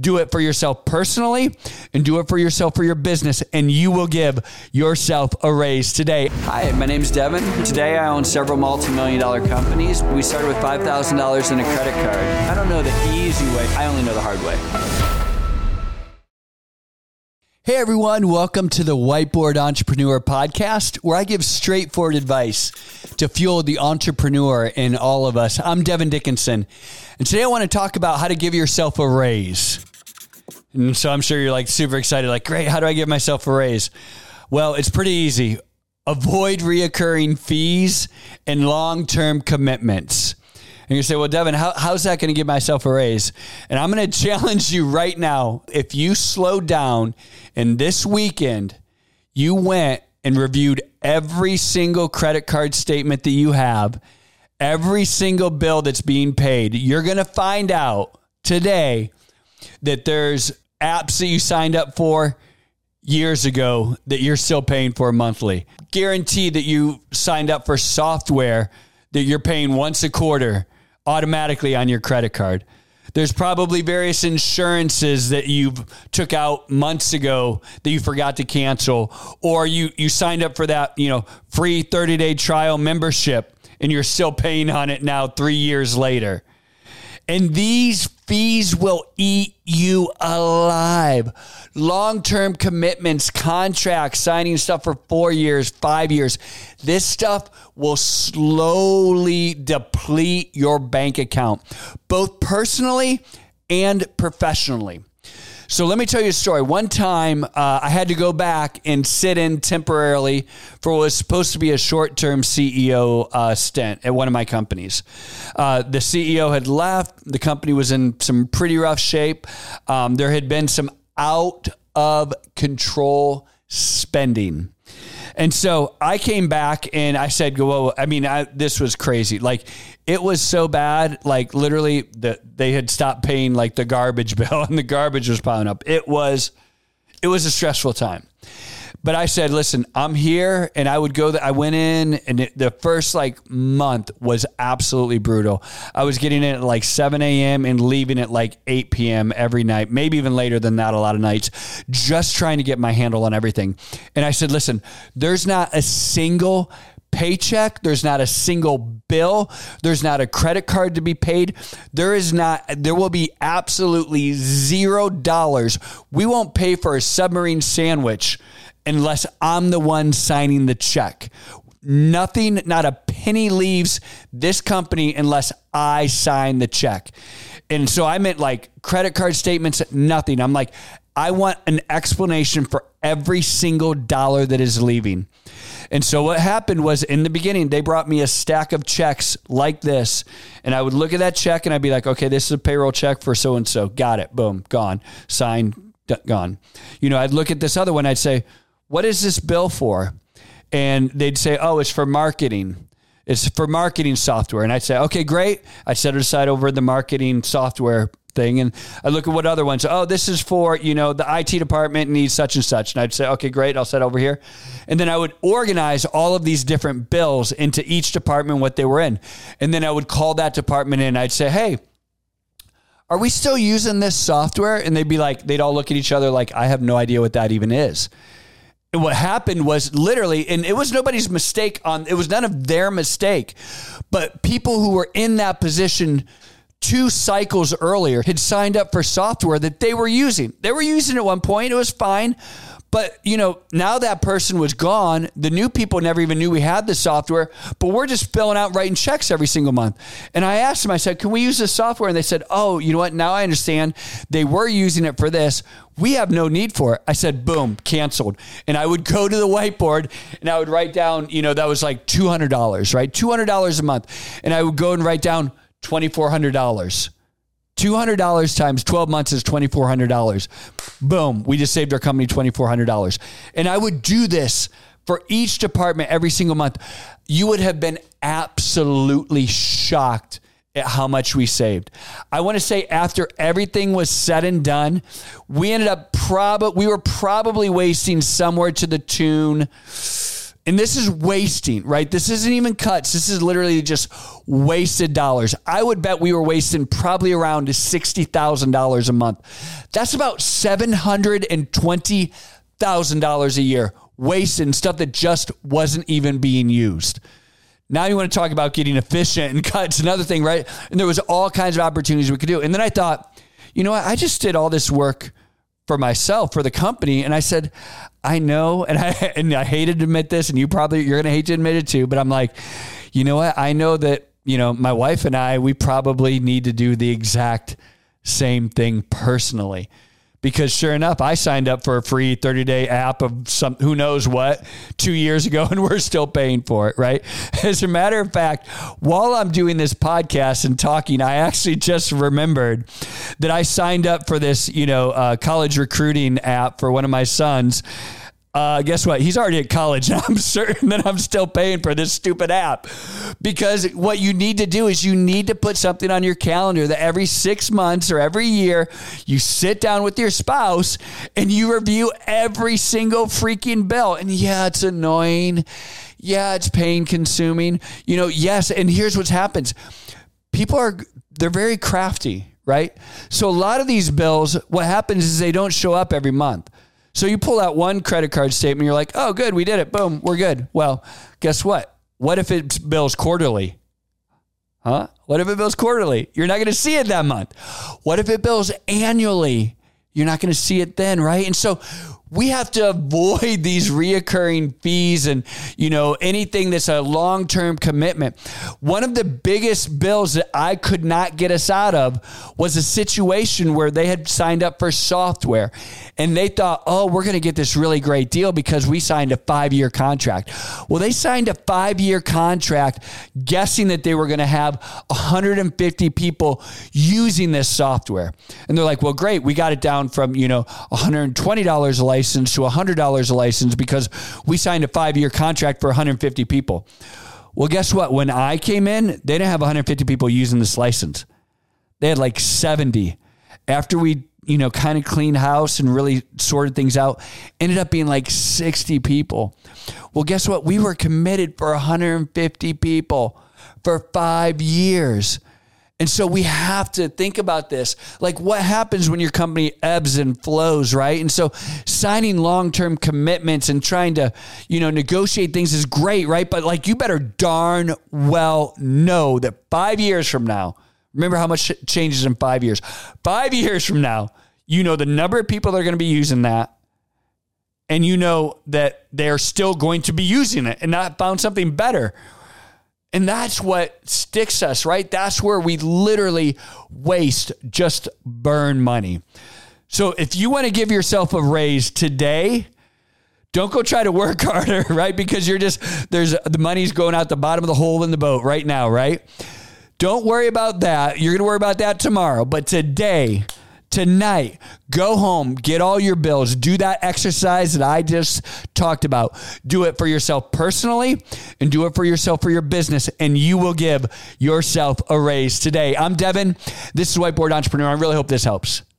Do it for yourself personally and do it for yourself for your business, and you will give yourself a raise today. Hi, my name's Devon. Today I own several multi-million-dollar companies. We started with $5,000 in a credit card. I don't know the easy way. I only know the hard way. Hey everyone, welcome to the Whiteboard Entrepreneur podcast, where I give straightforward advice to fuel the entrepreneur in all of us. I'm Devon Dickinson, and today I want to talk about how to give yourself a raise. And so I'm sure you're like super excited, like, great, how do I give myself a raise? Well, it's pretty easy. Avoid reoccurring fees and long-term commitments. And you say, well, Devon, how's that going to give myself a raise? And I'm going to challenge you right now. If you slow down and this weekend you went and reviewed every single credit card statement that you have, every single bill that's being paid, you're going to find out today that there's apps that you signed up for years ago that you're still paying for monthly. Guarantee that you signed up for software that you're paying once a quarter automatically on your credit card. There's probably various insurances that you've took out months ago that you forgot to cancel, or you signed up for that, free 30-day trial membership and you're still paying on it now 3 years later. And these fees will eat you alive. Long-term commitments, contracts, signing stuff for 4 years, 5 years. This stuff will slowly deplete your bank account, both personally and professionally. So let me tell you a story. One time, I had to go back and sit in temporarily for what was supposed to be a short-term CEO stint at one of my companies. The CEO had left. The company was in some pretty rough shape. There had been some out-of-control spending. And so I came back and I said, whoa, this was crazy. Like, it was so bad. Like, literally they had stopped paying like the garbage bill and the garbage was piling up. It was a stressful time. But I said, listen, I'm here. And I would go I went in, and the first month was absolutely brutal. I was getting in at 7 a.m. and leaving at 8 p.m. every night, maybe even later than that a lot of nights, just trying to get my handle on everything. And I said, listen, there's not a single paycheck. There's not a single bill. There's not a credit card to be paid. There will be absolutely $0. We won't pay for a submarine sandwich unless I'm the one signing the check. Nothing, not a penny leaves this company unless I sign the check. And so I meant credit card statements, nothing. I'm I want an explanation for every single dollar that is leaving. And so what happened was, in the beginning, they brought me a stack of checks like this. And I would look at that check and I'd be like, okay, this is a payroll check for so-and-so. Got it. Boom. Gone. Signed. Gone. I'd look at this other one. I'd say, what is this bill for? And they'd say, oh, it's for marketing. It's for marketing software. And I'd say, okay, great. I set it aside over the marketing software thing. And I look at what other ones, oh, this is for, the IT department needs such and such. And I'd say, okay, great. I'll set over here. And then I would organize all of these different bills into each department, what they were in. And then I would call that department in. I'd say, hey, are we still using this software? And they'd be they'd all look at each other I have no idea what that even is. And what happened was literally, and it was nobody's mistake it was none of their mistake, but people who were in that position 2 cycles earlier had signed up for software that they were using. They were using at one point. It was fine. But, now that person was gone. The new people never even knew we had the software, but we're just filling out, writing checks every single month. And I asked them, I said, can we use this software? And they said, oh, you know what? Now I understand. They were using it for this. We have no need for it. I said, boom, canceled. And I would go to the whiteboard and I would write down, that was $200, right? $200 a month. And I would go and write down $2,400. $200 times 12 months is $2,400. Boom. We just saved our company $2,400. And I would do this for each department every single month. You would have been absolutely shocked at how much we saved. I want to say after everything was said and done, we were probably wasting somewhere to the tune And this is wasting, right? This isn't even cuts. This is literally just wasted dollars. I would bet we were wasting probably around $60,000 a month. That's about $720,000 a year wasting stuff that just wasn't even being used. Now you want to talk about getting efficient and cuts, another thing, right? And there was all kinds of opportunities we could do. And then I thought, you know what? I just did all this work for myself, for the company. And I said, I know, and I hated to admit this, and you're going to hate to admit it too, but I'm like, you know what? I know that, you know, my wife and I, we probably need to do the exact same thing personally. Because sure enough, I signed up for a free 30-day app of some who knows what 2 years ago, and we're still paying for it, right? As a matter of fact, while I'm doing this podcast and talking, I actually just remembered that I signed up for this, college recruiting app for one of my sons. Guess what? He's already at college, and I'm certain that I'm still paying for this stupid app, because what you need to do is you need to put something on your calendar that every 6 months or every year you sit down with your spouse and you review every single freaking bill. And yeah, it's annoying. Yeah, it's pain consuming. Yes. And here's what happens. People they're very crafty, right? So a lot of these bills, what happens is they don't show up every month. So you pull out one credit card statement, you're like, oh, good, we did it. Boom, we're good. Well, guess what? What if it bills quarterly? Huh? What if it bills quarterly? You're not going to see it that month. What if it bills annually? You're not going to see it then, right? And so we have to avoid these reoccurring fees and, anything that's a long-term commitment. One of the biggest bills that I could not get us out of was a situation where they had signed up for software and they thought, oh, we're going to get this really great deal because we signed a 5-year contract. Well, they signed a 5-year contract guessing that they were going to have 150 people using this software. And they're like, well, great. We got it down from, $120 a license to $100 a license because we signed a 5-year contract for 150 people. Well, guess what? When I came in, they didn't have 150 people using this license. They had like 70. After we, kind of cleaned house and really sorted things out, ended up being like 60 people. Well, guess what? We were committed for 150 people for 5 years. And so we have to think about this. Like, what happens when your company ebbs and flows, right? And so signing long-term commitments and trying to, negotiate things is great, right? But like, you better darn well know that 5 years from now, remember how much changes in 5 years. 5 years from now, the number of people that are going to be using that. And that they're still going to be using it and not found something better. And that's what sticks us, right? That's where we literally burn money. So if you want to give yourself a raise today, don't go try to work harder, right? Because the money's going out the bottom of the hole in the boat right now, right? Don't worry about that. You're going to worry about that tomorrow. But today, tonight, go home, get all your bills, do that exercise that I just talked about. Do it for yourself personally and do it for yourself for your business, and you will give yourself a raise today. I'm Devon. This is Whiteboard Entrepreneur. I really hope this helps.